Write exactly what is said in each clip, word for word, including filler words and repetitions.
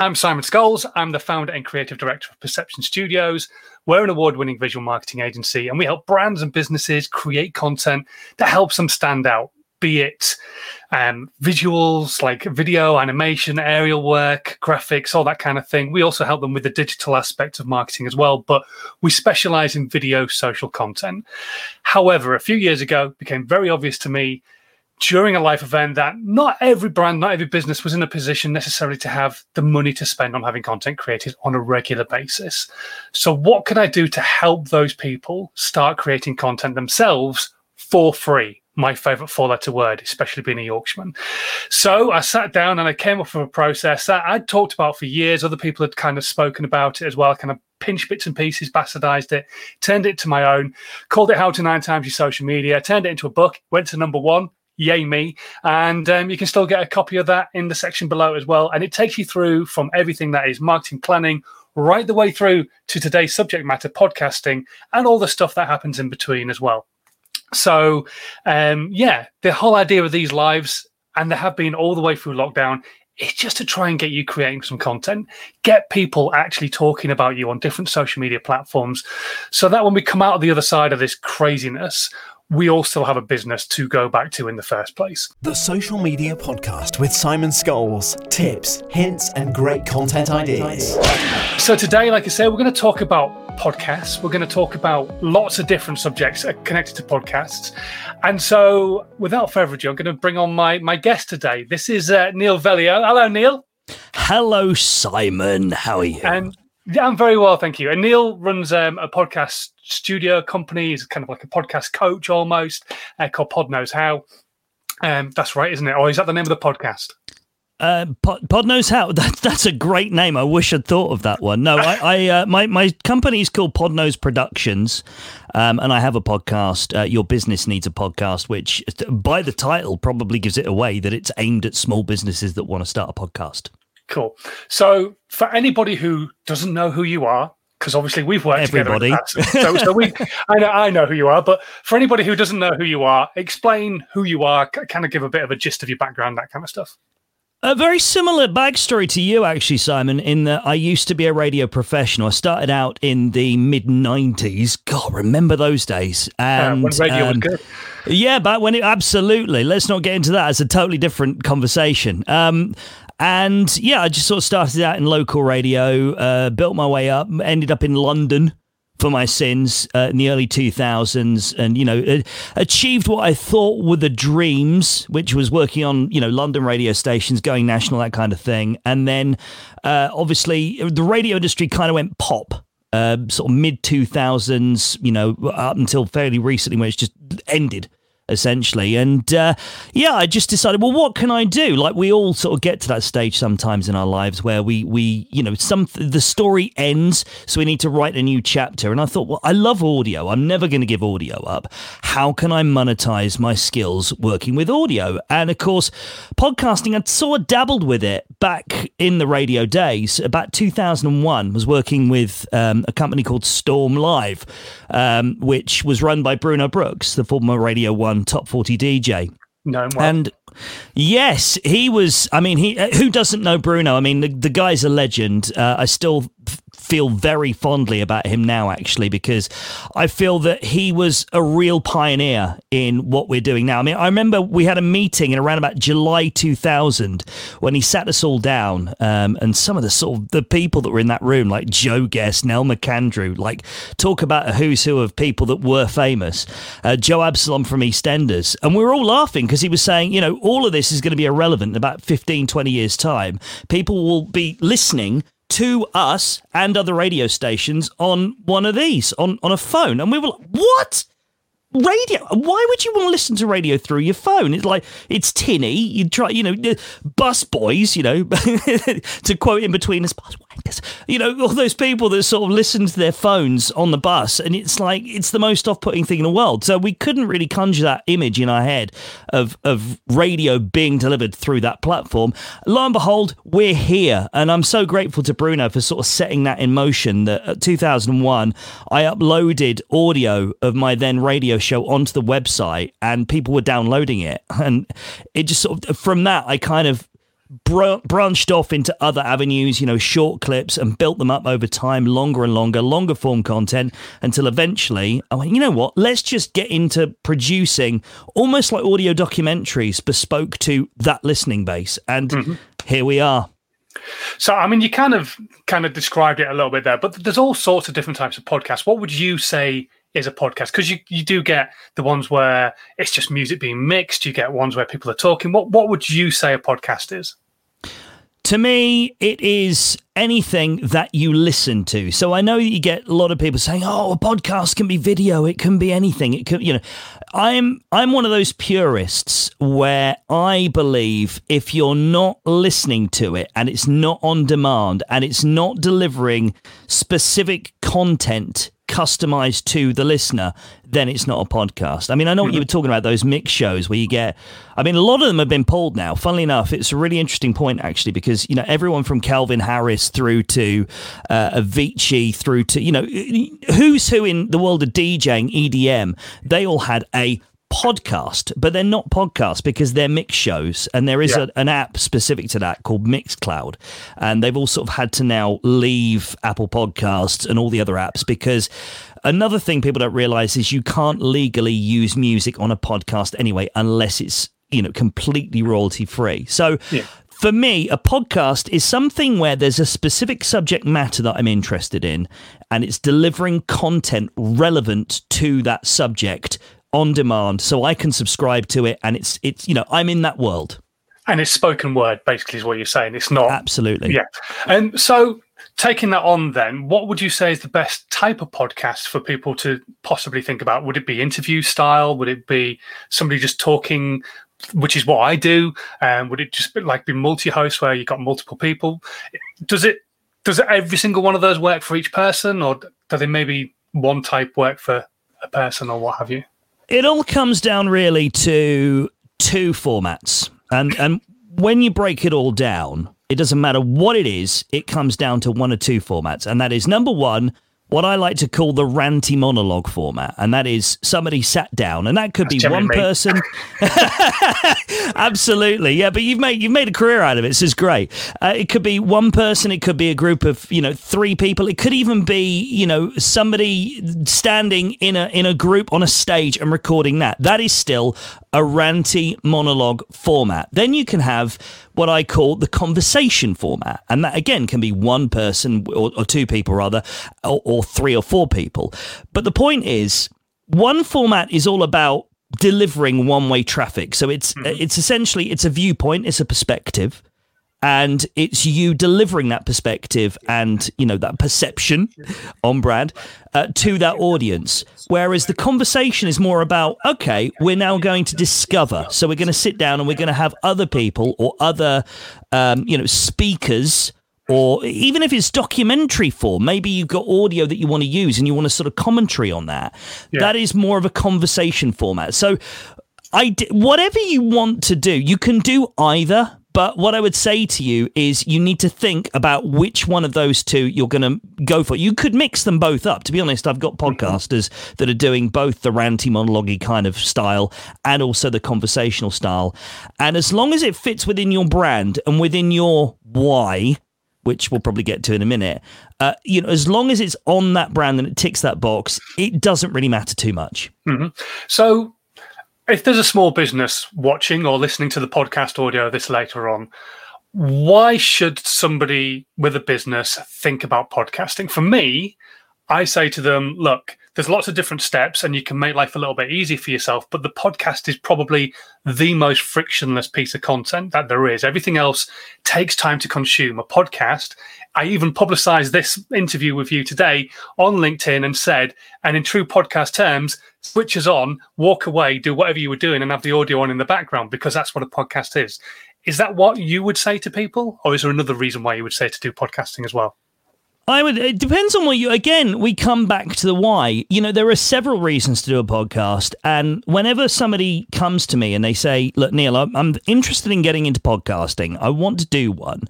I'm Simon Scholes. I'm the founder and creative director of Perception Studios. We're an award-winning visual marketing agency, and we help brands and businesses create content that helps them stand out, be it um, visuals like video, animation, aerial work, graphics, all that kind of thing. We also help them with the digital aspect of marketing as well, but we specialize in video social content. However, a few years ago, it became very obvious to me during a live event that not every brand, not every business was in a position necessarily to have the money to spend on having content created on a regular basis. So what could I do to help those people start creating content themselves for free? My favorite four-letter word, especially being a Yorkshireman. So I sat down and I came up with a process that I'd talked about for years. Other people had kind of spoken about it as well, kind of pinched bits and pieces, bastardized it, turned it to my own, called it How to Nine Times Your Social Media, turned it into a book, went to number one. Yay me. And um, you can still get a copy of that in the section below as well. And it takes you through from everything that is marketing planning right the way through to today's subject matter, podcasting, and all the stuff that happens in between as well. So, um, yeah, the whole idea of these lives, and there have been all the way through lockdown, it's just to try and get you creating some content, get people actually talking about you on different social media platforms so that when we come out of the other side of this craziness, we all still have a business to go back to in the first place. The Social Media Podcast with Simon Scholes. Tips, hints, and great content ideas. So today, like I say, we're going to talk about podcasts. We're going to talk about lots of different subjects connected to podcasts. And so without further ado, I'm going to bring on my, my guest today. This is uh, Neil Veglio. Hello, Neil. Hello, Simon. How are you? And Yeah, I'm very well, thank you. And Neil runs um, a podcast studio company. He's kind of like a podcast coach almost, uh, called Pod Knows How. Um, that's right, isn't it? Or is that the name of the podcast? Uh, Pod, Pod Knows How. That, that's a great name. I wish I'd thought of that one. No, I, I uh, my my company is called Pod Knows Productions, um, and I have a podcast, uh, Your Business Needs a Podcast, which by the title probably gives it away that it's aimed at small businesses that want to start a podcast. Cool. So for anybody who doesn't know who you are, because obviously we've worked Everybody. together. So, so we, I know, I know who you are, but for anybody who doesn't know who you are, explain who you are, kind of give a bit of a gist of your background, that kind of stuff. A very similar backstory to you, actually, Simon, in that I used to be a radio professional. I started out in the mid nineties. God, remember those days. And, uh, when radio um, was good. Yeah, back when it, absolutely. Let's not get into that. It's a totally different conversation. Um, And yeah, I just sort of started out in local radio, uh, built my way up, ended up in London for my sins uh, in the early two thousands, and, you know, achieved what I thought were the dreams, which was working on, you know, London radio stations, going national, that kind of thing. And then uh, obviously the radio industry kind of went pop. Uh, sort of mid two thousands, you know, up until fairly recently when it's just ended. Essentially. And uh, yeah, I just decided, well, what can I do? Like, we all sort of get to that stage sometimes in our lives where we, we you know, some the story ends, so we need to write a new chapter. And I thought, well, I love audio. I'm never going to give audio up. How can I monetize my skills working with audio? And of course, podcasting, I sort of dabbled with it back in the radio days. About two thousand one, was working with um, a company called Storm Live, um, which was run by Bruno Brooks, the former Radio One Top forty D J. No, well. And yes, he was. I mean, he who doesn't know Bruno? I mean, the, the guy's a legend. Uh, I still f- feel very fondly about him now, actually, because I feel that he was a real pioneer in what we're doing now. I mean, I remember we had a meeting in around about July two thousand when he sat us all down, um, and some of the sort of the people that were in that room, like Joe Guest, Nell McAndrew, like talk about a who's who of people that were famous, uh, Joe Absalom from EastEnders, and we were all laughing because he was saying, you know, all of this is going to be irrelevant in about fifteen, twenty years' time. People will be listening to us and other radio stations on one of these, on, on a phone. And we were like, what? Radio? Why would you want to listen to radio through your phone? It's like, it's tinny. You try, you know, bus boys, you know, to quote in between us, bus wankers, you know, all those people that sort of listen to their phones on the bus. And it's like, it's the most off-putting thing in the world. So we couldn't really conjure that image in our head of, of radio being delivered through that platform. Lo and behold, we're here. And I'm so grateful to Bruno for sort of setting that in motion. That in two thousand one, I uploaded audio of my then radio show show onto the website, and people were downloading it, and it just sort of, from that I kind of br- branched off into other avenues, you know, short clips, and built them up over time, longer and longer, longer form content, until eventually I went, you know what, let's just get into producing almost like audio documentaries bespoke to that listening base. And mm-hmm. here we are. So, I mean, you kind of kind of described it a little bit there, but there's all sorts of different types of podcasts. What would you say is a podcast? Because you, you do get the ones where it's just music being mixed. You get ones where people are talking. What what would you say a podcast is? To me, it is anything that you listen to. So I know you get a lot of people saying, oh, a podcast can be video. It can be anything. It can, you know, I'm I'm one of those purists where I believe if you're not listening to it and it's not on demand and it's not delivering specific content customized to the listener, then it's not a podcast. I mean, I know what you were talking about, those mix shows where you get, I mean, a lot of them have been pulled now. Funnily enough, it's a really interesting point, actually, because, you know, everyone from Calvin Harris through to uh, Avicii through to, you know, who's who in the world of DJing, E D M, they all had a podcast, but they're not podcasts because they're mix shows, and there is yeah. a, an app specific to that called Mixcloud, and they've all sort of had to now leave Apple Podcasts and all the other apps, because another thing people don't realize is you can't legally use music on a podcast anyway unless it's, you know, completely royalty free. So yeah. for me, a podcast is something where there's a specific subject matter that I'm interested in, and it's delivering content relevant to that subject on demand, so I can subscribe to it, and it's it's you know, I'm in that world. And it's spoken word, basically, is what you're saying. It's not absolutely yeah. And so, taking that on, then, what would you say is the best type of podcast for people to possibly think about? Would it be interview style? Would it be somebody just talking, which is what I do? And um, would it just be like be multi-host where you got multiple people? Does it does it, every single one of those work for each person, or do they maybe one type work for a person, or what have you? It all comes down really to two formats. And and when you break it all down, it doesn't matter what it is, it comes down to one or two formats. And that is, number one, what I like to call the ranty monologue format. And that is somebody sat down, and that could That's be one me. person. Absolutely. Yeah, but you've made you've made a career out of it. So it's great. Uh, it could be one person. It could be a group of, you know, three people. It could even be, you know, somebody standing in a in a group on a stage and recording that. That is still a ranty monologue format. Then you can have what I call the conversation format. And that, again, can be one person or, or two people rather, or, or three or four people. But the point is, one format is all about delivering one-way traffic. So it's mm-hmm. it's essentially, it's a viewpoint, it's a perspective, and it's you delivering that perspective and, you know, that perception on brand uh, to that audience. Whereas the conversation is more about, okay, we're now going to discover. So we're going to sit down and we're going to have other people or other, um, you know, speakers, or even if it's documentary form, maybe you've got audio that you want to use and you want to sort of commentary on that. Yeah. That is more of a conversation format. So I d- whatever you want to do, you can do either. But what I would say to you is you need to think about which one of those two you're going to go for. You could mix them both up. To be honest, I've got podcasters that are doing both the ranty monologue kind of style and also the conversational style. And as long as it fits within your brand and within your why, which we'll probably get to in a minute, uh, you know, as long as it's on that brand and it ticks that box, it doesn't really matter too much. Mm-hmm. So, if there's a small business watching or listening to the podcast audio this later on, why should somebody with a business think about podcasting? For me, I say to them, look, there's lots of different steps and you can make life a little bit easy for yourself, but the podcast is probably the most frictionless piece of content that there is. Everything else takes time to consume. A podcast, I even publicized this interview with you today on LinkedIn and said, and in true podcast terms, switches on, walk away, do whatever you were doing and have the audio on in the background, because that's what a podcast is. Is that what you would say to people? Or is there another reason why you would say to do podcasting as well? I would, it depends on what you, again, we come back to the why. You know, there are several reasons to do a podcast. And whenever somebody comes to me and they say, look, Neil, I'm, I'm interested in getting into podcasting, I want to do one.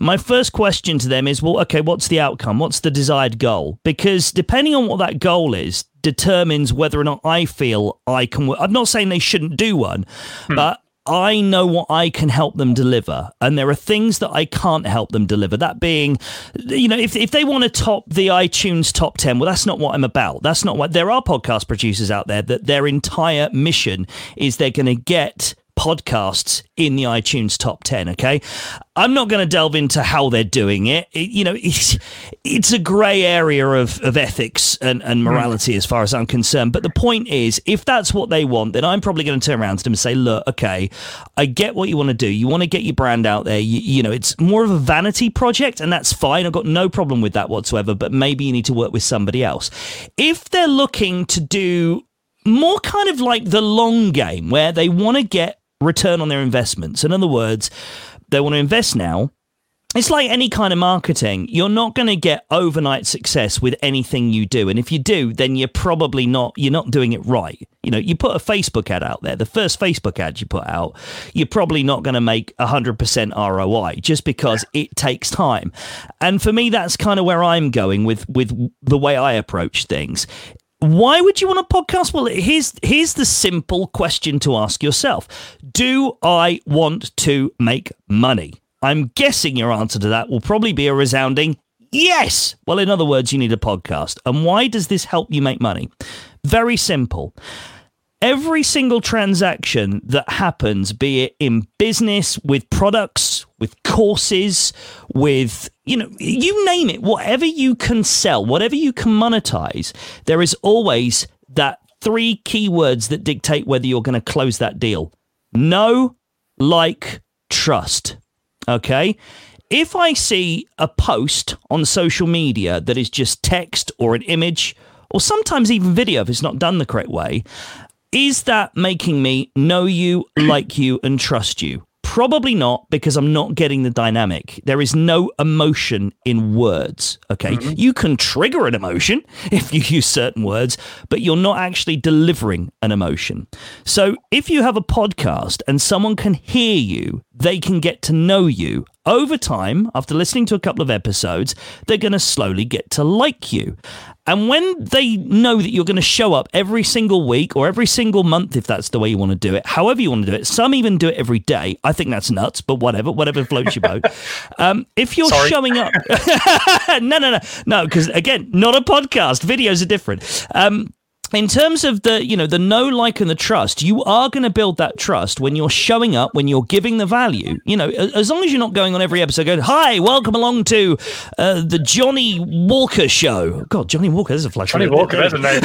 My first question to them is, well, okay, what's the outcome? What's the desired goal? Because depending on what that goal is, determines whether or not I feel I can, I'm not saying they shouldn't do one, hmm. but I know what I can help them deliver, and there are things that I can't help them deliver. That being, you know, if if they want to top the iTunes top ten, well, that's not what I'm about. That's not what. There are podcast producers out there that their entire mission is they're going to get podcasts in the iTunes top ten. Okay, I'm not going to delve into how they're doing it. it you know, it's it's a grey area of of ethics and, and morality as far as I'm concerned. But the point is, if that's what they want, then I'm probably going to turn around to them and say, look, okay, I get what you want to do. You want to get your brand out there. You, you know, it's more of a vanity project, and that's fine. I've got no problem with that whatsoever. But maybe you need to work with somebody else. If they're looking to do more kind of like the long game, where they want to get return on their investments. In other words, they want to invest now. It's like any kind of marketing. You're not going to get overnight success with anything you do. And if you do, then you're probably not, you're not doing it right. You know, you put a Facebook ad out there, the first Facebook ad you put out, you're probably not going to make one hundred percent R O I just because it takes time. And for me, that's kind of where I'm going with, with the way I approach things. Why would you want a podcast? Well, here's here's the simple question to ask yourself. Do I want to make money? I'm guessing your answer to that will probably be a resounding yes. Well, in other words, you need a podcast. And why does this help you make money? Very simple. Every single transaction that happens, be it in business, with products, with courses, with, you know, you name it, whatever you can sell, whatever you can monetize, there is always that three keywords that dictate whether you're going to close that deal. Know, like, trust. Okay? If I see a post on social media that is just text or an image, or sometimes even video if it's not done the correct way, is that making me know you, like you, and trust you? Probably not, because I'm not getting the dynamic. There is no emotion in words, okay? Mm-hmm. You can trigger an emotion if you use certain words, but you're not actually delivering an emotion. So if you have a podcast and someone can hear you, they can get to know you. Over time, after listening to a couple of episodes, they're going to slowly get to like you. And when they know that you're going to show up every single week or every single month, if that's the way you want to do it, however you want to do it, some even do it every day. I think that's nuts, but whatever, whatever floats your boat. Um, if you're Sorry. showing up, no, no, no, no, because again, not a podcast. Videos are different. Um, In terms of the, you know, the know, like, and the trust, you are going to build that trust when you're showing up, when you're giving the value. You know, as long as you're not going on every episode going, hi, welcome along to uh, the Johnny Walker show. God, Johnny Walker, there's a flash. Johnny radio. Walker, there's a name.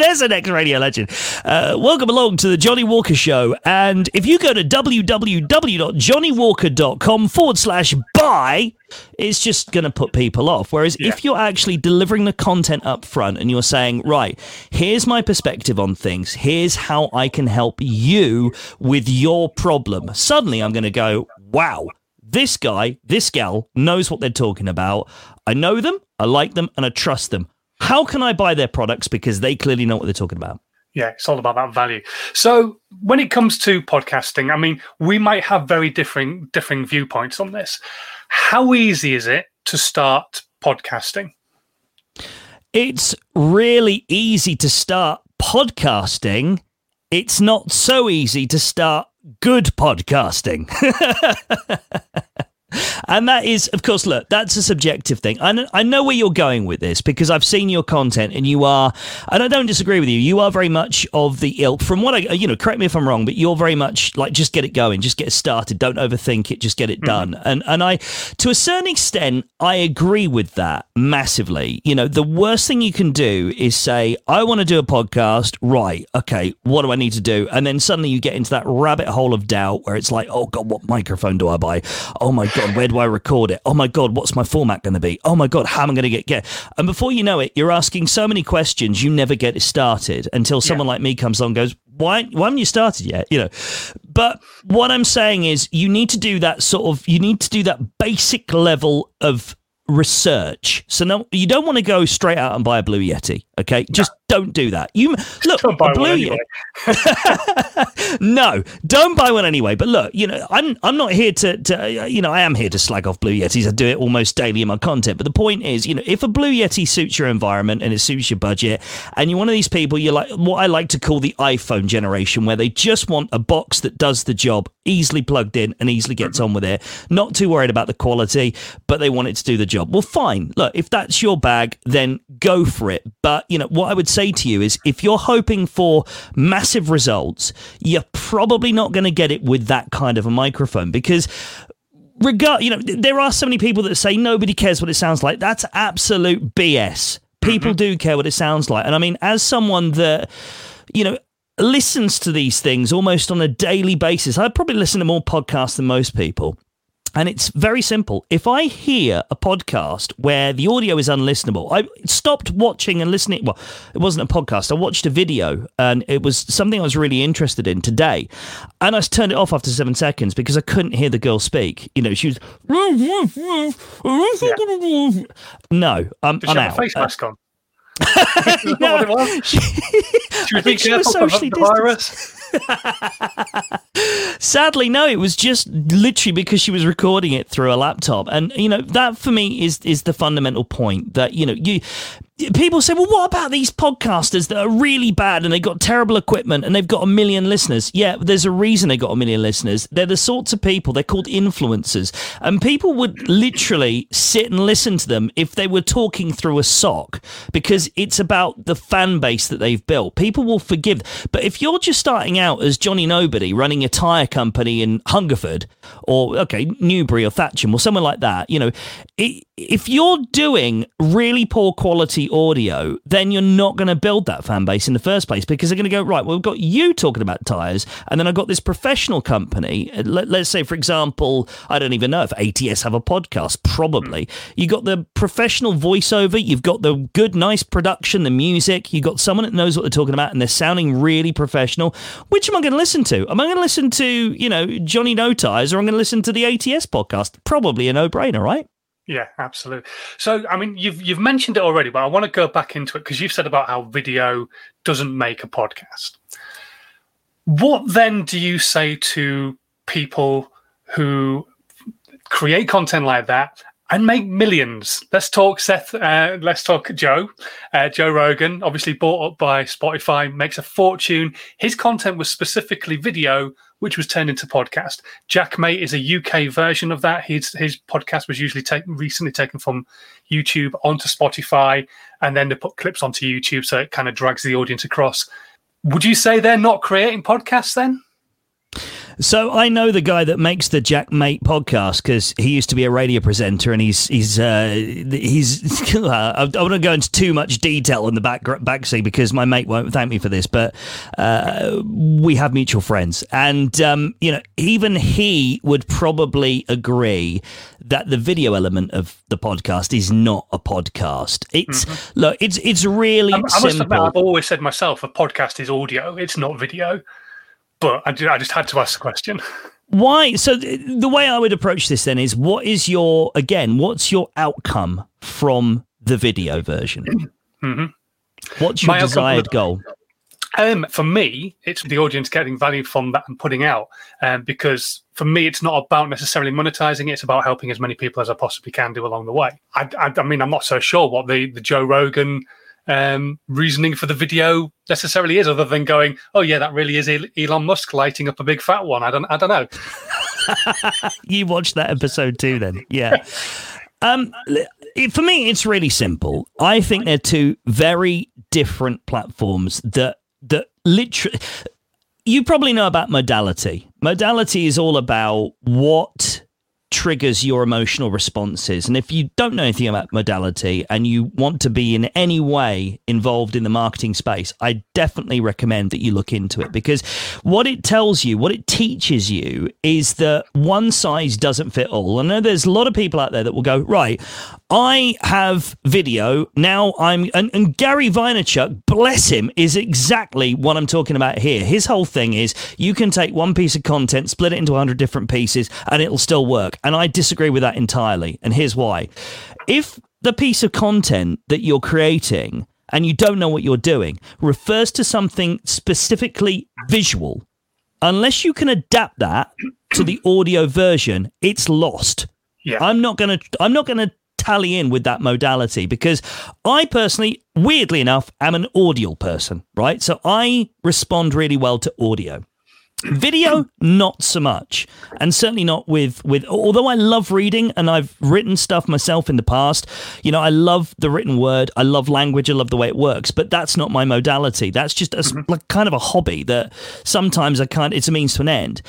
There's an ex-radio legend. Uh, welcome along to the Johnny Walker show. And if you go to www.johnny walker dot com forward slash buy, it's just going to put people off. Whereas yeah. if you're actually delivering the content up front and you're saying, right, here's my perspective on things, here's how I can help you with your problem, suddenly I'm going to go, wow, this guy, this gal knows what they're talking about. I know them, I like them, and I trust them. How can I buy their products? Because they clearly know what they're talking about. Yeah, it's all about that value. So when it comes to podcasting, I mean, we might have very differing, differing viewpoints on this. How easy is it to start podcasting? It's really easy to start podcasting. It's not so easy to start good podcasting. And that is, of course, look, that's a subjective thing. I know, I know where you're going with this because I've seen your content and you are, and I don't disagree with you, you are very much of the ilk. From what I, you know, correct me if I'm wrong, but you're very much like, just get it going, just get it started, don't overthink it, just get it done. Mm-hmm. And and I, to a certain extent, I agree with that massively. You know, the worst thing you can do is say, I want to do a podcast, right, okay, what do I need to do? And then suddenly you get into that rabbit hole of doubt where it's like, oh God, what microphone do I buy? Oh my God. Where do I record it? Oh my God, what's my format going to be? Oh my God, how am I going to get get? And before you know it, you're asking so many questions, you never get it started until someone yeah. like me comes along and goes, why, why haven't you started yet? You know, but what I'm saying is you need to do that sort of, you need to do that basic level of research. So no, you don't want to go straight out and buy a Blue Yeti. Okay. Just Don't do that. You look, don't buy Blue one anyway. No, don't buy one anyway. But look, you know, I'm I'm not here to, to, you know, I am here to slag off Blue Yetis. I do it almost daily in my content. But the point is, you know, if a Blue Yeti suits your environment and it suits your budget, and you're one of these people, you're like what I like to call the iPhone generation, where they just want a box that does the job, easily plugged in and easily gets on with it. Not too worried about the quality, but they want it to do the job. Well, fine. Look, if that's your bag, then go for it. But you know what I would say to you is, if you're hoping for massive results, you're probably not going to get it with that kind of a microphone, because regard you know there are so many people that say nobody cares what it sounds like. That's absolute B S. People mm-hmm. do care what it sounds like. And I mean, as someone that you know listens to these things almost on a daily basis, I probably listen to more podcasts than most people. And it's very simple. If I hear a podcast where the audio is unlistenable, I stopped watching and listening. Well, it wasn't a podcast. I watched a video, and it was something I was really interested in today. And I turned it off after seven seconds because I couldn't hear the girl speak. You know, she was... Yeah. No, I'm, Did I'm she out. Have a face mask on? No, was. She, she was being careful for the virus. Sadly, no, it was just literally because she was recording it through a laptop. And, you know, that for me is is the fundamental point that, you know, you people say, well, what about these podcasters that are really bad and they've got terrible equipment and they've got a million listeners? Yeah, there's a reason they got a million listeners. They're the sorts of people, they're called influencers. And people would literally sit and listen to them if they were talking through a sock, because it's about the fan base that they've built. People will forgive. But if you're just starting out as Johnny Nobody running a tyre company in Hungerford or, okay, Newbury or Thatcham or somewhere like that, you know, it, if you're doing really poor quality audio, then you're not going to build that fan base in the first place, because they're going to go, right, well, we've got you talking about tyres, and then I've got this professional company. Let, let's say, for example, I don't even know if A T S have a podcast, probably. You've got the professional voiceover, you've got the good, nice production, the music, you've got someone that knows what they're talking about, and they're sounding really professional. Which am I going to listen to? Am I going to listen to, you know, Johnny No Ties, or I'm going to listen to the A T S podcast? Probably a no-brainer, right? Yeah, absolutely. So, I mean, you've you've mentioned it already, but I want to go back into it, because you've said about how video doesn't make a podcast. What then do you say to people who create content like that and make millions? Let's talk Seth. Uh, let's talk Joe. Uh, Joe Rogan, obviously bought up by Spotify, makes a fortune. His content was specifically video, which was turned into podcast. Jackmate is a U K version of that. His his podcast was usually taken recently taken from YouTube onto Spotify, and then they put clips onto YouTube, so it kind of drags the audience across. Would you say they're not creating podcasts then? So I know the guy that makes the Jackmate podcast, because he used to be a radio presenter, and he's he's uh, he's. Uh, I don't want to go into too much detail on the back backseat because my mate won't thank me for this, but uh, we have mutual friends, and um, you know, even he would probably agree that the video element of the podcast is not a podcast. It's mm-hmm. look, it's it's really I, I must simple. Admit, I've always said myself, a podcast is audio; it's not video. But I just had to ask the question. Why? So the way I would approach this then is, what is your, again, what's your outcome from the video version? Mm-hmm. What's your My desired goal? Um, for me, it's the audience getting value from that and putting out. Um, because for me, it's not about necessarily monetizing it. It's about helping as many people as I possibly can do along the way. I, I, I mean, I'm not so sure what the, the Joe Rogan um reasoning for the video necessarily is, other than going, oh yeah, that really is Elon Musk lighting up a big fat one. I don't I don't know. You watched that episode too then. Yeah. um it, for me it's really simple. I think they're two very different platforms that that literally you probably know about modality. Modality is all about what triggers your emotional responses. And if you don't know anything about modality and you want to be in any way involved in the marketing space, I definitely recommend that you look into it, because what it tells you, what it teaches you, is that one size doesn't fit all. I know there's a lot of people out there that will go, right, I have video now. I'm and, and Gary Vaynerchuk, bless him, is exactly what I'm talking about here. His whole thing is you can take one piece of content, split it into one hundred different pieces, and it'll still work. And I disagree with that entirely. And here's why. If the piece of content that you're creating and you don't know what you're doing refers to something specifically visual. Unless you can adapt that to the audio version, it's lost. Yeah. I'm not going to, I'm not going to tally in with that modality, because I personally, weirdly enough, am an audio person, right? So I respond really well to audio. Video, not so much, and certainly not with, with, although I love reading and I've written stuff myself in the past. You know, I love the written word. I love language. I love the way it works, but that's not my modality. That's just a, mm-hmm. like kind of a hobby that sometimes I can't, it's a means to an end.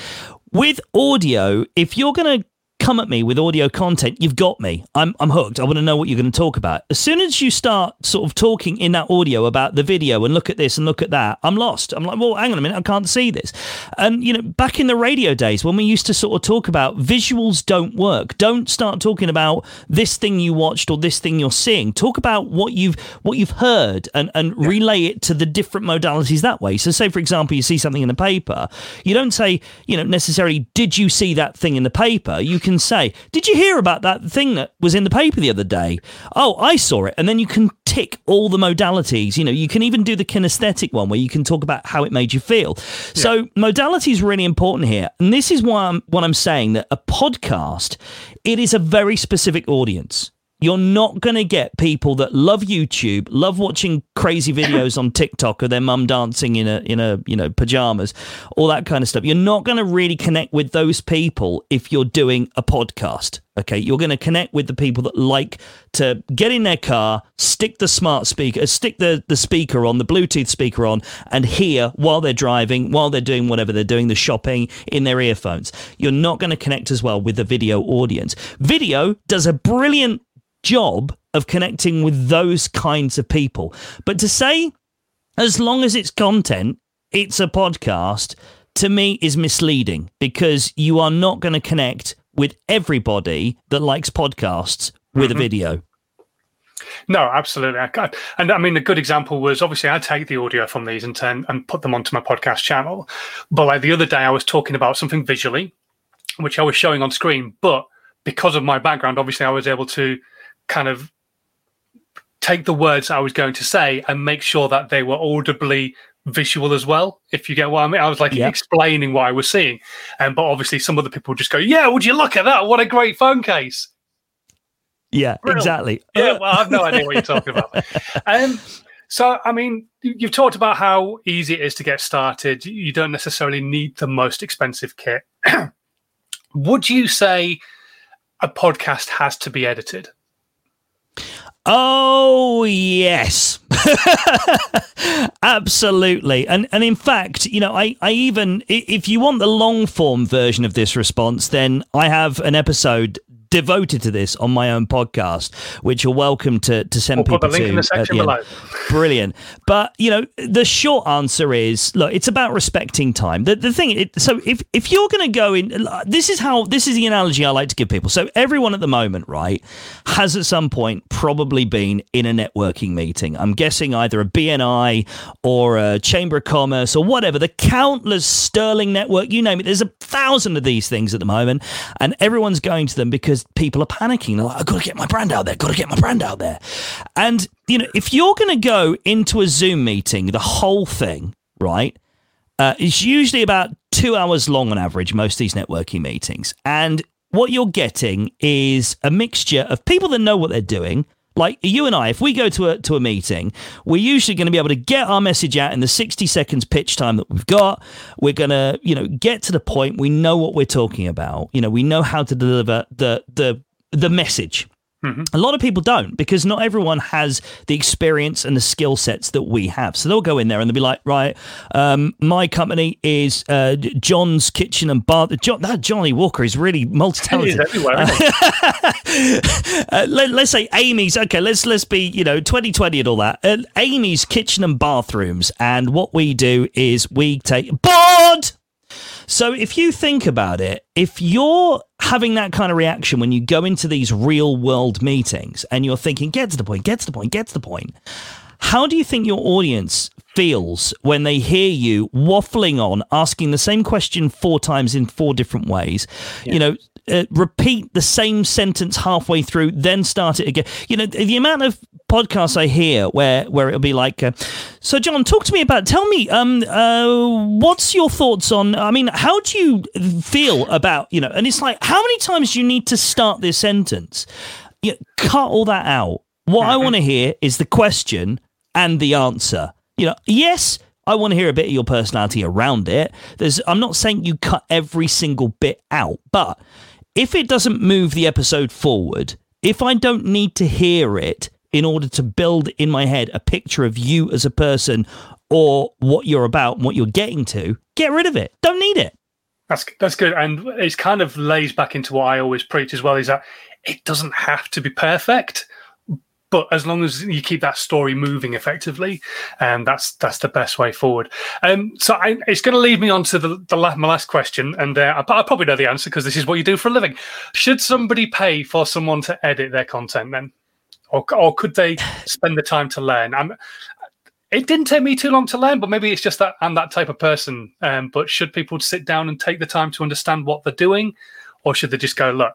With audio, if you're going to come at me with audio content, you've got me. I'm I'm hooked. I want to know what you're going to talk about. As soon as you start sort of talking in that audio about the video and look at this and look at that, I'm lost. I'm like, well, hang on a minute, I can't see this. And, you know, back in the radio days when we used to sort of talk about visuals don't work, don't start talking about this thing you watched or this thing you're seeing. Talk about what you've what you've heard and, and yeah. relay it to the different modalities that way. So say, for example, you see something in the paper. You don't say, you know, necessarily, did you see that thing in the paper? You can say, did you hear about that thing that was in the paper the other day? Oh, I saw it. And then you can tick all the modalities. You know, you can even do the kinesthetic one where you can talk about how it made you feel. Yeah. So modality is really important here. And this is why I'm, what I'm saying that a podcast, it is a very specific audience. You're not going to get people that love YouTube, love watching crazy videos on TikTok of their mum dancing in a in a you know pajamas, all that kind of stuff. You're not going to really connect with those people if you're doing a podcast. Okay, you're going to connect with the people that like to get in their car, stick the smart speaker, stick the, the speaker on, the Bluetooth speaker on, and hear while they're driving, while they're doing whatever they're doing, the shopping, in their earphones. You're not going to connect as well with the video audience. Video does a brilliant job of connecting with those kinds of people. But to say, as long as it's content, it's a podcast, to me is misleading, because you are not going to connect with everybody that likes podcasts with mm-hmm. a video. No, absolutely. I can't. And I mean, a good example was, obviously, I take the audio from these and turn and put them onto my podcast channel. But like the other day, I was talking about something visually, which I was showing on screen. But because of my background, obviously, I was able to kind of take the words I was going to say and make sure that they were audibly visual as well, if you get what I mean. I was like yeah. explaining what I was seeing. And but obviously some other people just go, yeah, would you look at that? What a great phone case. Yeah, Real. exactly. Yeah, well, I have no idea what you're talking about. Um, so, I mean, you've talked about how easy it is to get started. You don't necessarily need the most expensive kit. Would you say a podcast has to be edited? Oh, yes. Absolutely. And and in fact, you know, I, I even, if you want the long form version of this response, then I have an episode devoted to this on my own podcast, which you're welcome to, to send we'll people put the link to in the section below. Brilliant. But, you know, the short answer is, look, it's about respecting time. The the thing, it, so if, if you're going to go in, this is how, this is the analogy I like to give people. So everyone at the moment, right, has at some point probably been in a networking meeting. I'm guessing either a B N I or a Chamber of Commerce or whatever, the countless Sterling network, you name it. There's a thousand of these things at the moment, and everyone's going to them because people are panicking. They're like, I've got to get my brand out there. Got to get my brand out there. And, you know, if you're going to go into a Zoom meeting, the whole thing, right, uh, is usually about two hours long on average, most of these networking meetings. And what you're getting is a mixture of people that know what they're doing. Like you and I, if we go to a to a meeting, we're usually going to be able to get our message out in the sixty seconds pitch time that we've got. We're going to, you know, get to the point. We know what we're talking about. You know, we know how to deliver the the the message. Mm-hmm. A lot of people don't, because not everyone has the experience and the skill sets that we have. So they'll go in there and they'll be like, right, um, my company is uh, John's Kitchen and Bar. John, that Johnny Walker is really multi-talented. He is everywhere, isn't he? uh, let, let's say Amy's. Okay, let's let's be, you know, twenty twenty and all that. Uh, Amy's Kitchen and Bathrooms. And what we do is we take board. So if you think about it, if you're having that kind of reaction when you go into these real world meetings and you're thinking, get to the point, get to the point, get to the point, how do you think your audience feels when they hear you waffling on, asking the same question four times in four different ways? Yeah. You know, uh, repeat the same sentence halfway through, then start it again. You know, the amount of podcasts I hear where where it'll be like, uh, so John, talk to me about, tell me, um, uh, what's your thoughts on, I mean, how do you feel about, you know, and it's like, how many times do you need to start this sentence? You know, cut all that out. What I want to hear is the question and the answer. You know, yes, I want to hear a bit of your personality around it. There's, I'm not saying you cut every single bit out, but if it doesn't move the episode forward, if I don't need to hear it in order to build in my head a picture of you as a person or what you're about and what you're getting to, get rid of it. Don't need it. That's that's good. And it kind of lays back into what I always preach as well, is that it doesn't have to be perfect. But as long as you keep that story moving effectively, um, that's that's the best way forward. Um, so I, it's going to lead me on to the, the la- my last question, and uh, I, I probably know the answer because this is what you do for a living. Should somebody pay for someone to edit their content then? Or, or could they spend the time to learn? I'm, it didn't take me too long to learn, but maybe it's just that I'm that type of person. Um, but should people sit down and take the time to understand what they're doing? Or should they just go, look,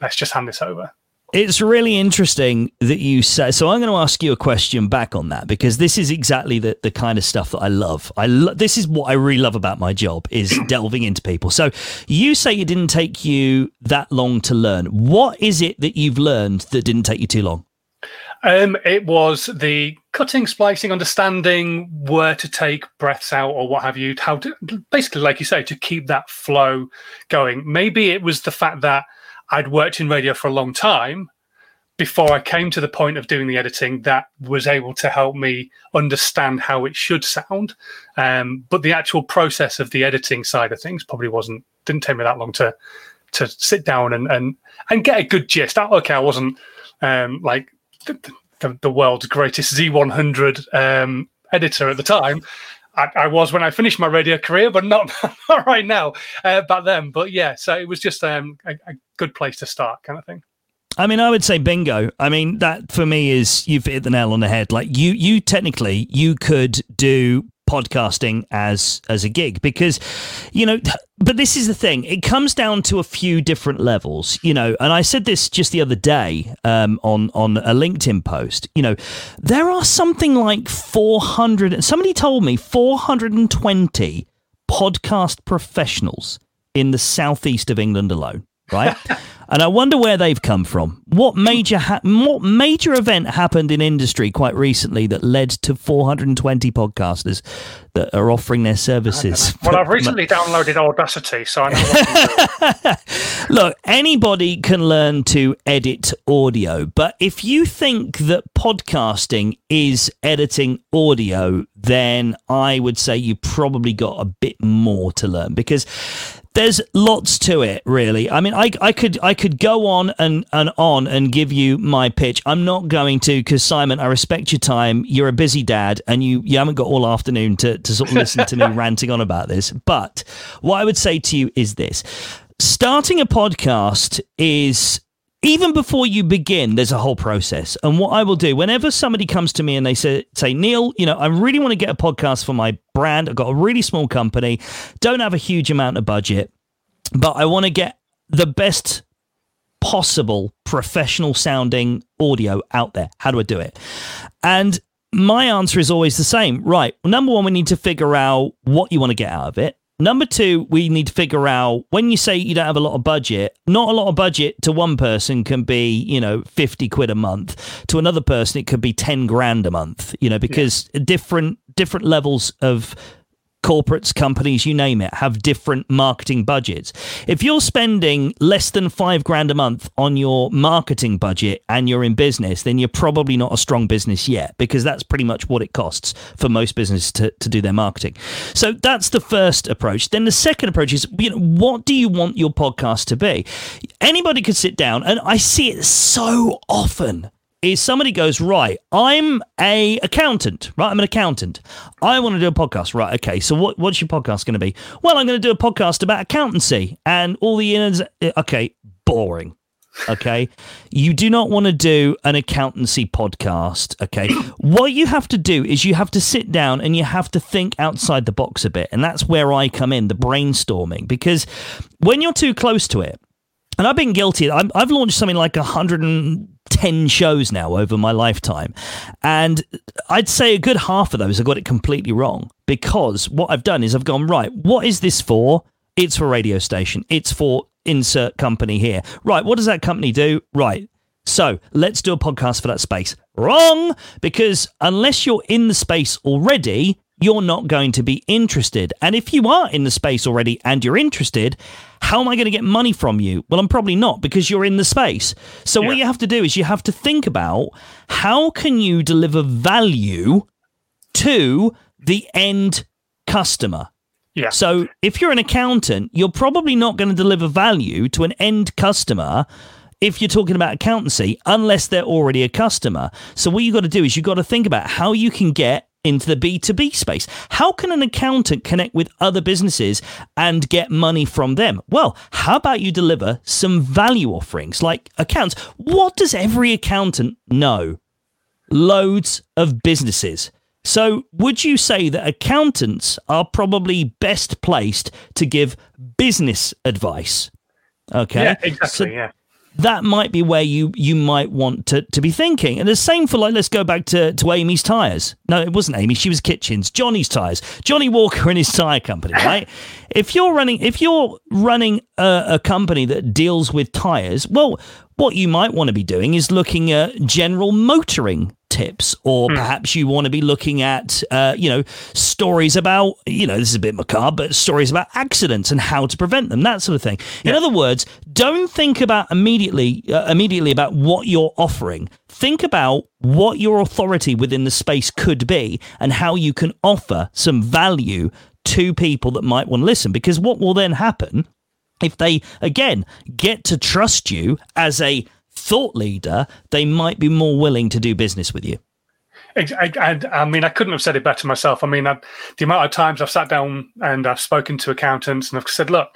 let's just hand this over? It's really interesting that you say, so I'm going to ask you a question back on that, because this is exactly the, the kind of stuff that I love. I lo- This is what I really love about my job, is delving into people. So you say it didn't take you that long to learn. What is it that you've learned that didn't take you too long? Um, it was the cutting, splicing, understanding where to take breaths out or what have you, how to basically, like you say, to keep that flow going. Maybe it was the fact that I'd worked in radio for a long time before I came to the point of doing the editing that was able to help me understand how it should sound. Um, but the actual process of the editing side of things probably wasn't, didn't take me that long to, to sit down and, and, and get a good gist. I, okay. I wasn't um, like the, the, the world's greatest Z one hundred um, editor at the time. I, I was when I finished my radio career, but not, not right now, uh, back then. But yeah, so it was just um, a, a good place to start kind of thing. I mean, I would say bingo. I mean, that for me is, you've hit the nail on the head. Like you, you technically, you could do podcasting as as a gig because, you know, but this is the thing. It comes down to a few different levels, you know, and I said this just the other day um, on, on a LinkedIn post, you know, there are something like four hundred, somebody told me four hundred twenty podcast professionals in the southeast of England alone, right? And I wonder where they've come from. What major ha- what major event happened in industry quite recently that led to four hundred twenty podcasters that are offering their services? Well, I've recently downloaded Audacity, so I know what I'm doing. Look, anybody can learn to edit audio, but if you think that podcasting is editing audio, then I would say you probably got a bit more to learn because there's lots to it, really. I mean, I I could I could go on and, and on and give you my pitch. I'm not going to because, Simon, I respect your time. You're a busy dad and you, you haven't got all afternoon to, to sort of listen to me ranting on about this. But what I would say to you is this. Starting a podcast is, even before you begin, there's a whole process. And what I will do, whenever somebody comes to me and they say, say Neil, you know, I really want to get a podcast for my brand. I've got a really small company, don't have a huge amount of budget, but I want to get the best possible professional sounding audio out there. How do I do it? And my answer is always the same. Right. Well, number one, we need to figure out what you want to get out of it. Number two, we need to figure out when you say you don't have a lot of budget, not a lot of budget to one person can be, you know, fifty quid a month. To another person, it could be ten grand a month, you know, because yeah. different different levels of corporates, companies, you name it, have different marketing budgets. If you're spending less than five grand a month on your marketing budget and you're in business, then you're probably not a strong business yet, because that's pretty much what it costs for most businesses to, to do their marketing. So that's the first approach. Then the second approach is, you know, what do you want your podcast to be? Anybody could sit down, and I see it so often, is somebody goes, right, I'm a accountant, right? I'm an accountant. I want to do a podcast. Right, okay, so what, what's your podcast going to be? Well, I'm going to do a podcast about accountancy and all the innards. Okay, boring. Okay, you do not want to do an accountancy podcast. Okay, what you have to do is you have to sit down and you have to think outside the box a bit. And that's where I come in, the brainstorming, because when you're too close to it, and I've been guilty, I'm, I've launched something like a hundred and ten shows now over my lifetime. And I'd say a good half of those I got it completely wrong, because what I've done is I've gone, right, what is this for? It's for radio station. It's for insert company here. Right, what does that company do? Right. So let's do a podcast for that space. Wrong, because unless you're in the space already, you're not going to be interested. And if you are in the space already and you're interested, how am I going to get money from you? Well, I'm probably not, because you're in the space. So yeah. What you have to do is you have to think about, how can you deliver value to the end customer? Yeah. So if you're an accountant, you're probably not going to deliver value to an end customer if you're talking about accountancy, unless they're already a customer. So what you've got to do is you've got to think about how you can get into the B two B space. How can an accountant connect with other businesses and get money from them? Well, how about you deliver some value offerings like accounts? What does every accountant know? Loads of businesses. So would you say that accountants are probably best placed to give business advice? Okay. Yeah, exactly. So yeah. That might be where you, you might want to, to be thinking. And the same for, like, let's go back to, to Amy's Tires. No, it wasn't Amy. She was Kitchens. Johnny's Tires. Johnny Walker and his tire company, right? If you're running, if you're running a, a company that deals with tires, well, what you might want to be doing is looking at general motoring tips, or perhaps you want to be looking at, uh, you know, stories about, you know, this is a bit macabre, but stories about accidents and how to prevent them, that sort of thing. In yeah. other words, don't think about immediately, uh, immediately about what you're offering. Think about what your authority within the space could be and how you can offer some value to people that might want to listen, because what will then happen if they, again, get to trust you as a thought leader, they might be more willing to do business with you. I, I, I mean, I couldn't have said it better myself. I mean, I, the amount of times I've sat down and I've spoken to accountants and I've said, look,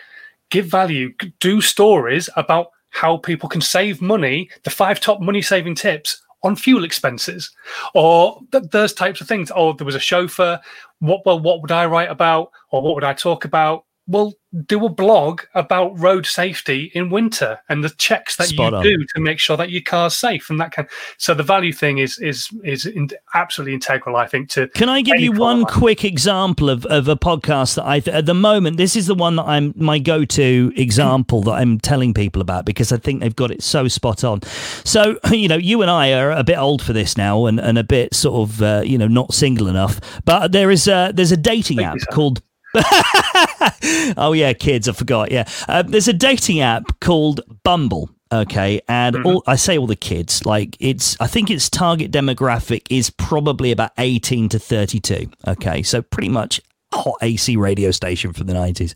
give value, do stories about how people can save money, the five top money saving tips on fuel expenses, or th- those types of things. Oh, there was a chauffeur. What, well, what would I write about, or what would I talk about? Well, do a blog about road safety in winter and the checks that Spot you on. do to make sure that your car's safe, and that kind of, so the value thing is is is in, absolutely integral, I think. To can I give you one quick example of, of a podcast that I th- at the moment, this is the one that I'm my go to example that I'm telling people about, because I think they've got it so spot on. So you know, you and I are a bit old for this now, and, and a bit sort of uh, you know not single enough. But there is a, there's a dating Thank app so. called. Oh yeah, kids, I forgot. Yeah, uh, there's a dating app called Bumble. Okay, and mm-hmm. all I say all the kids, like it's I think its target demographic is probably about eighteen to thirty-two. Okay, so pretty much hot A C radio station from the nineties,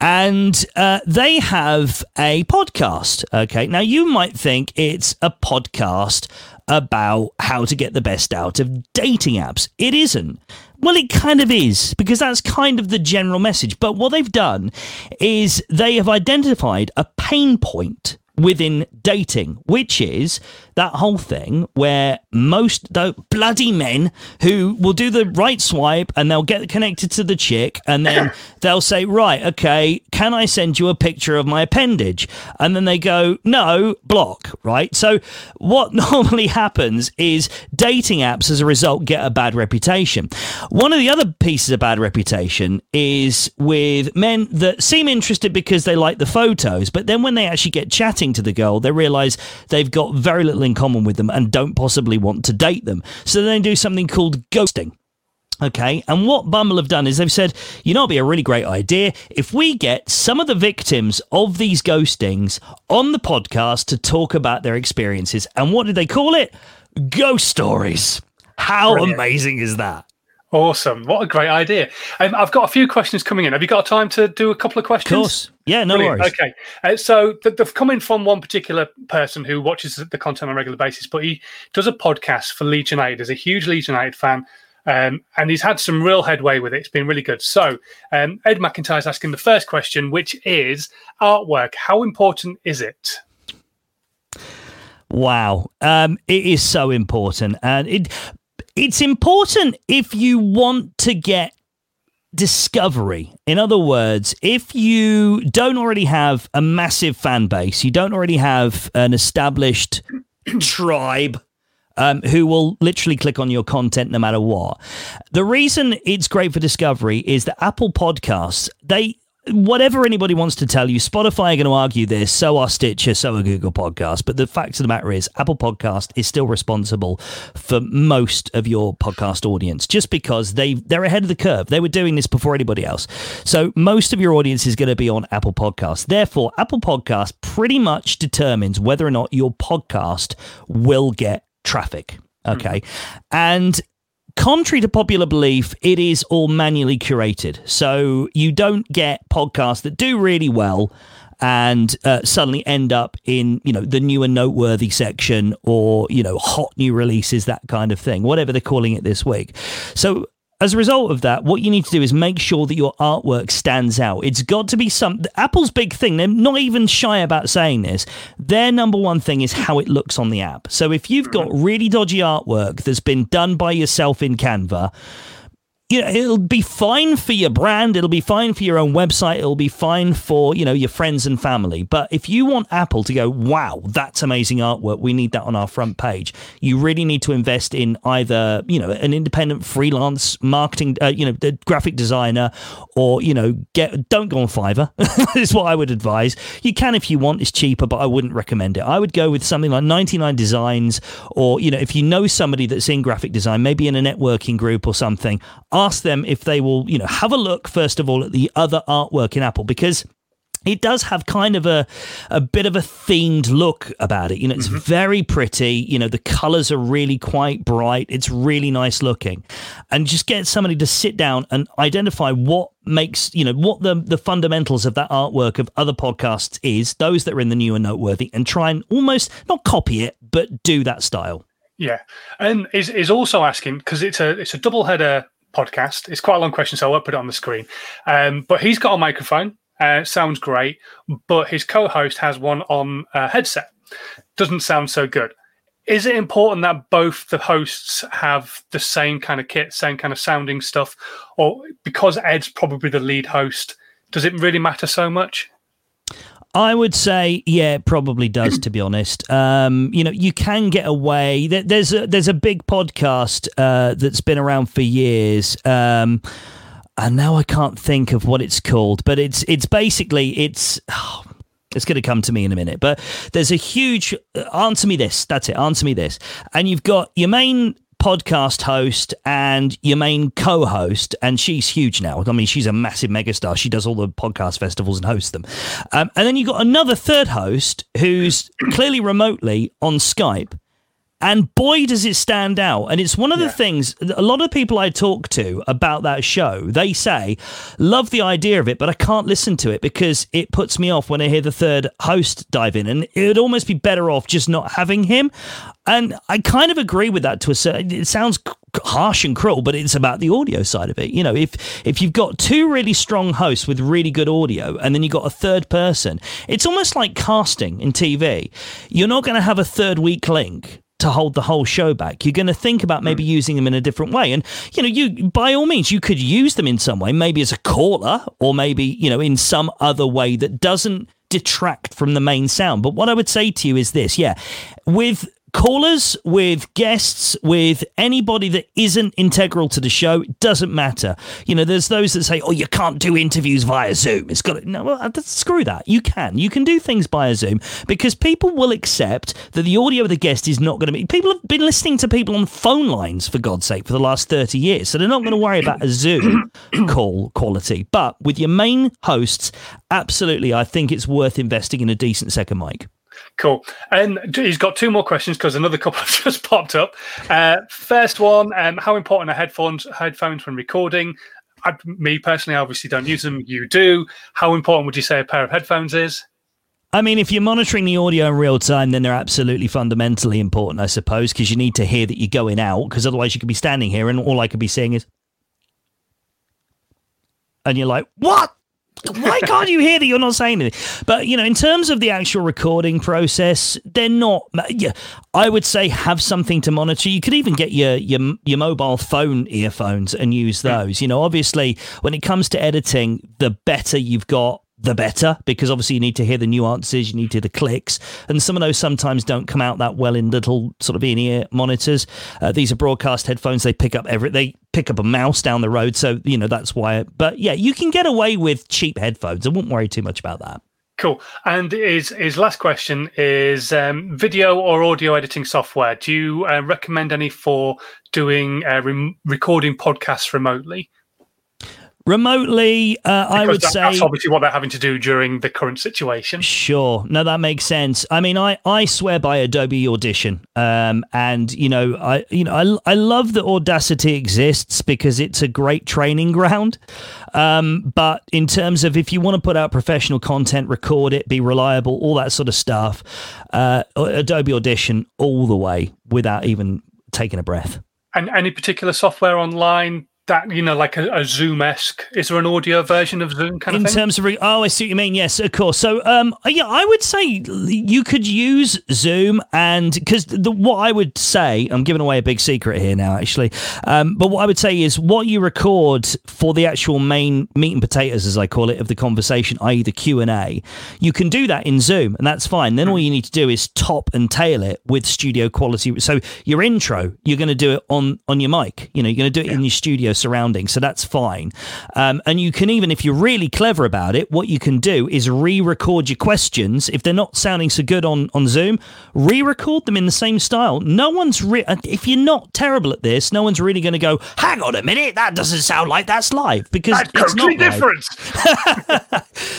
and uh, they have a podcast. Okay, now you might think it's a podcast about how to get the best out of dating apps. It isn't. Well, it kind of is, because that's kind of the general message. But what they've done is they have identified a pain point within dating, which is that whole thing where most though, bloody men who will do the right swipe and they'll get connected to the chick, and then they'll say, right, okay, can I send you a picture of my appendage? And then they go, no, block, right? So what normally happens is dating apps as a result get a bad reputation. One of the other pieces of bad reputation is with men that seem interested because they like the photos, but then when they actually get chatting to the girl, they realize they've got very little in common with them and don't possibly want to date them. So they do something called ghosting. Okay, and what Bumble have done is they've said, you know, it'd be a really great idea if we get some of the victims of these ghostings on the podcast to talk about their experiences. And what did they call it? Ghost Stories. How Brilliant. amazing is that? Awesome. What a great idea. Um, I've got a few questions coming in. Have you got time to do a couple of questions? Of course. Yeah, no Brilliant. worries. Okay. Uh, so th- they've come in from one particular person who watches the content on a regular basis, but he does a podcast for Leeds United. He's a huge Leeds United fan, um, and he's had some real headway with it. It's been really good. So um, Ed McIntyre is asking the first question, which is artwork. How important is it? Wow. Um, it is so important. And it... It's important if you want to get discovery. In other words, if you don't already have a massive fan base, you don't already have an established tribe um, who will literally click on your content no matter what. The reason it's great for discovery is that Apple Podcasts, they... whatever anybody wants to tell you, Spotify are going to argue this, so are Stitcher, so are Google Podcasts. But the fact of the matter is, Apple Podcast is still responsible for most of your podcast audience, just because they, they're ahead of the curve. They were doing this before anybody else. So most of your audience is going to be on Apple Podcasts. Therefore, Apple Podcasts pretty much determines whether or not your podcast will get traffic. Okay. Mm-hmm. And contrary to popular belief, it is all manually curated. So you don't get podcasts that do really well and uh, suddenly end up in, you know, the new and noteworthy section or, you know, hot new releases, that kind of thing, whatever they're calling it this week. So as a result of that, what you need to do is make sure that your artwork stands out. It's got to be some... Apple's big thing, they're not even shy about saying this, their number one thing is how it looks on the app. So if you've got really dodgy artwork that's been done by yourself in Canva, you know, it'll be fine for your brand, it'll be fine for your own website, it'll be fine for, you know, your friends and family. But if you want Apple to go, wow, that's amazing artwork, we need that on our front page, you really need to invest in either, you know, an independent freelance marketing, uh, you know, the graphic designer, or, you know, get don't go on Fiverr. Is what I would advise. You can if you want, it's cheaper, but I wouldn't recommend it. I would go with something like ninety-nine designs, or, you know, if you know somebody that's in graphic design, maybe in a networking group or something, ask them if they will, you know, have a look, first of all, at the other artwork in Apple, because it does have kind of a, a bit of a themed look about it. You know, it's mm-hmm. very pretty. You know, the colors are really quite bright. It's really nice looking. And just get somebody to sit down and identify what makes, you know, what the, the fundamentals of that artwork of other podcasts is, those that are in the new and noteworthy, and try and almost not copy it, but do that style. Yeah. And is is also asking, because it's a it's a double header podcast. It's quite a long question, so I won't put it on the screen. Um, but he's got a microphone. Uh, sounds great. But his co-host has one on a headset. Doesn't sound so good. Is it important that both the hosts have the same kind of kit, same kind of sounding stuff? Or because Ed's probably the lead host, does it really matter so much? I would say, yeah, it probably does, to be honest. Um, you know, you can get away. There's a, there's a big podcast uh, that's been around for years. Um, and now I can't think of what it's called, but it's it's basically, it's... Oh, it's going to come to me in a minute, but there's a huge... Answer Me This. That's it. Answer Me This. And you've got your main podcast host and your main co-host, and she's huge now. I mean, she's a massive megastar. She does all the podcast festivals and hosts them. Um, and then you've got another third host who's clearly remotely on Skype. And boy, does it stand out. And it's one of the yeah. things, a lot of people I talk to about that show, they say, love the idea of it, but I can't listen to it because it puts me off when I hear the third host dive in. And it would almost be better off just not having him. And I kind of agree with that to a certain, it sounds harsh and cruel, but it's about the audio side of it. You know, if if you've got two really strong hosts with really good audio, and then you've got a third person, it's almost like casting in T V. You're not going to have a third weak link to hold the whole show back. You're going to think about maybe using them in a different way. And, you know, you, by all means, you could use them in some way, maybe as a caller, or maybe, you know, in some other way that doesn't detract from the main sound. But what I would say to you is this, yeah, with callers, with guests, with anybody that isn't integral to the show, it doesn't matter. You know, there's those that say, oh, you can't do interviews via Zoom. It's got to... No, well, screw that. You can. You can do things via Zoom, because people will accept that the audio of the guest is not going to be... People have been listening to people on phone lines, for God's sake, for the last thirty years. So they're not going to worry about a Zoom call quality. But with your main hosts, absolutely, I think it's worth investing in a decent second mic. Cool. And he's got two more questions because another couple have just popped up. Uh, first one, um, how important are headphones headphones when recording? I, me personally, I obviously don't use them. You do. How important would you say a pair of headphones is? I mean, if you're monitoring the audio in real time, then they're absolutely fundamentally important, I suppose, because you need to hear that you're going out, because otherwise you could be standing here and all I could be seeing is... And you're like, what? Why can't you hear that you're not saying anything? But, you know, in terms of the actual recording process, they're not... Yeah, I would say have something to monitor. You could even get your, your your mobile phone earphones and use those. You know, obviously, when it comes to editing, the better you've got, the better, because obviously you need to hear the nuances, you need to hear the clicks, and some of those sometimes don't come out that well in little sort of in-ear monitors. Uh, these are broadcast headphones, they pick up every, they pick up a mouse down the road, so, you know, that's why. But yeah, you can get away with cheap headphones. I wouldn't worry too much about that. Cool. And his, his last question is, um, video or audio editing software. Do you uh, recommend any for doing uh, re- recording podcasts remotely? Remotely, uh, I would that, say... That's obviously what they're having to do during the current situation. Sure. No, that makes sense. I mean, I, I swear by Adobe Audition. Um, and, you know, I you know I, I love that Audacity exists because it's a great training ground. Um, but in terms of if you want to put out professional content, record it, be reliable, all that sort of stuff, uh, Adobe Audition all the way without even taking a breath. And any particular software online that, you know, like a, a Zoom-esque, is there an audio version of Zoom kind of in thing? In terms of, re- oh, I see what you mean. Yes, of course. So, um, yeah, I would say you could use Zoom, and because what I would say, I'm giving away a big secret here now, actually. Um, but what I would say is what you record for the actual main meat and potatoes, as I call it, of the conversation, that is the Q and A, you can do that in Zoom, and that's fine. Then all you need to do is top and tail it with studio quality. So your intro, you're going to do it on, on your mic. You know, you're going to do it yeah. in your studio surroundings, so that's fine. Um, and you can, even if you're really clever about it, what you can do is re-record your questions if they're not sounding so good on, on Zoom. Re-record them in the same style. No one's re- if you're not terrible at this, no one's really going to go, hang on a minute, that doesn't sound like that's live, because that's it's not different.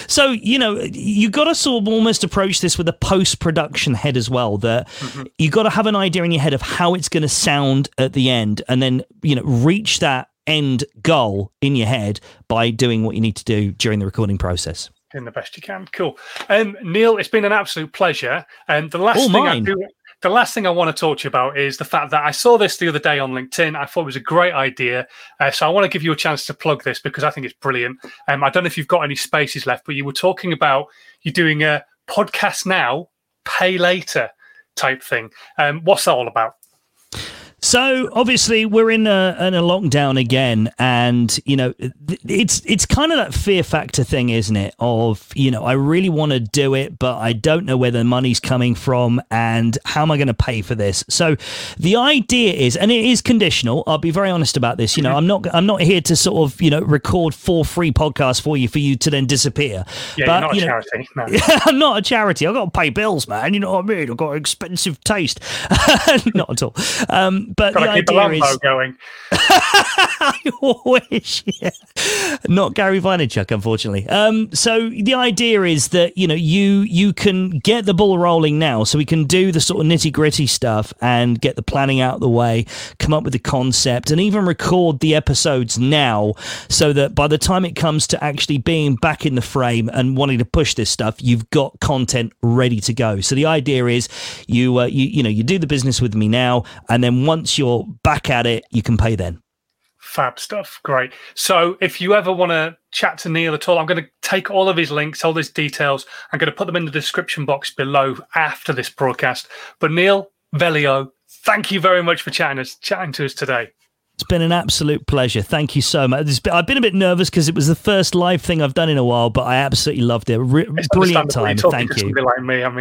So, you know, you got to sort of almost approach this with a post-production head as well, that mm-hmm. you got to have an idea in your head of how it's going to sound at the end, and then, you know, reach that end goal in your head by doing what you need to do during the recording process. Doing the best you can. Cool. Um, Neil, it's been an absolute pleasure. And um, the last All thing mine. I do, the last thing I want to talk to you about is the fact that I saw this the other day on LinkedIn. I thought it was a great idea. Uh, so I want to give you a chance to plug this because I think it's brilliant. Um, I don't know if you've got any spaces left, but you were talking about you doing a podcast now, pay later type thing. Um, what's that all about? So obviously we're in a, in a lockdown again, and, you know, it's it's kind of that fear factor thing, isn't it? Of, you know, I really want to do it, but I don't know where the money's coming from and how am I going to pay for this? So the idea is, and it is conditional, I'll be very honest about this, you know, I'm not I'm not here to sort of, you know, record four free podcasts for you for you to then disappear. Yeah, but, you're not you a know, charity. No. I'm not a charity. I've got to pay bills, man. You know what I mean? I've got expensive taste. Not at all. Um, But Gotta the keep idea the is going. I wish, yeah. Not Gary Vaynerchuk, unfortunately. Um, so the idea is that, you know, you you can get the ball rolling now, so we can do the sort of nitty gritty stuff and get the planning out of the way, come up with the concept, and even record the episodes now, so that by the time it comes to actually being back in the frame and wanting to push this stuff, you've got content ready to go. So the idea is, you uh, you you know, you do the business with me now, and then once Once you're back at it, you can pay then. Fab stuff. Great. So if you ever want to chat to Neil at all, I'm going to take all of his links, all his details. I'm going to put them in the description box below after this broadcast. But Neil Veglio, thank you very much for chatting us, chatting to us today. It's been an absolute pleasure. Thank you so much. It's been, I've been a bit nervous because it was the first live thing I've done in a while, but I absolutely loved it. Re- brilliant time. Thank you. Like me, I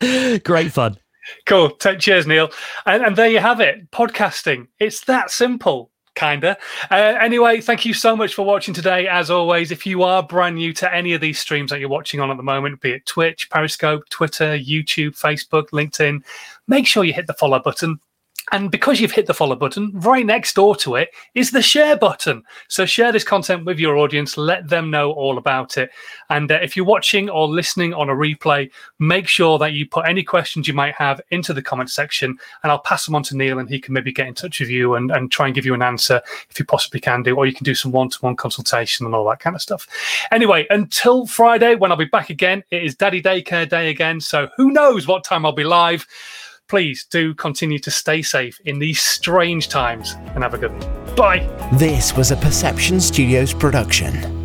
mean. Great fun. Cool. Take, cheers, Neil. And, and there you have it. Podcasting. It's that simple, kind of. Uh, anyway, thank you so much for watching today. As always, if you are brand new to any of these streams that you're watching on at the moment, be it Twitch, Periscope, Twitter, YouTube, Facebook, LinkedIn, make sure you hit the follow button. And because you've hit the follow button, right next door to it is the share button. So share this content with your audience. Let them know all about it. And uh, if you're watching or listening on a replay, make sure that you put any questions you might have into the comment section, and I'll pass them on to Neil, and he can maybe get in touch with you and, and try and give you an answer if you possibly can do, or you can do some one-to-one consultation and all that kind of stuff. Anyway, until Friday, when I'll be back again, it is Daddy Daycare Day again. So who knows what time I'll be live. Please do continue to stay safe in these strange times and have a good one. Bye. This was a Perception Studios production.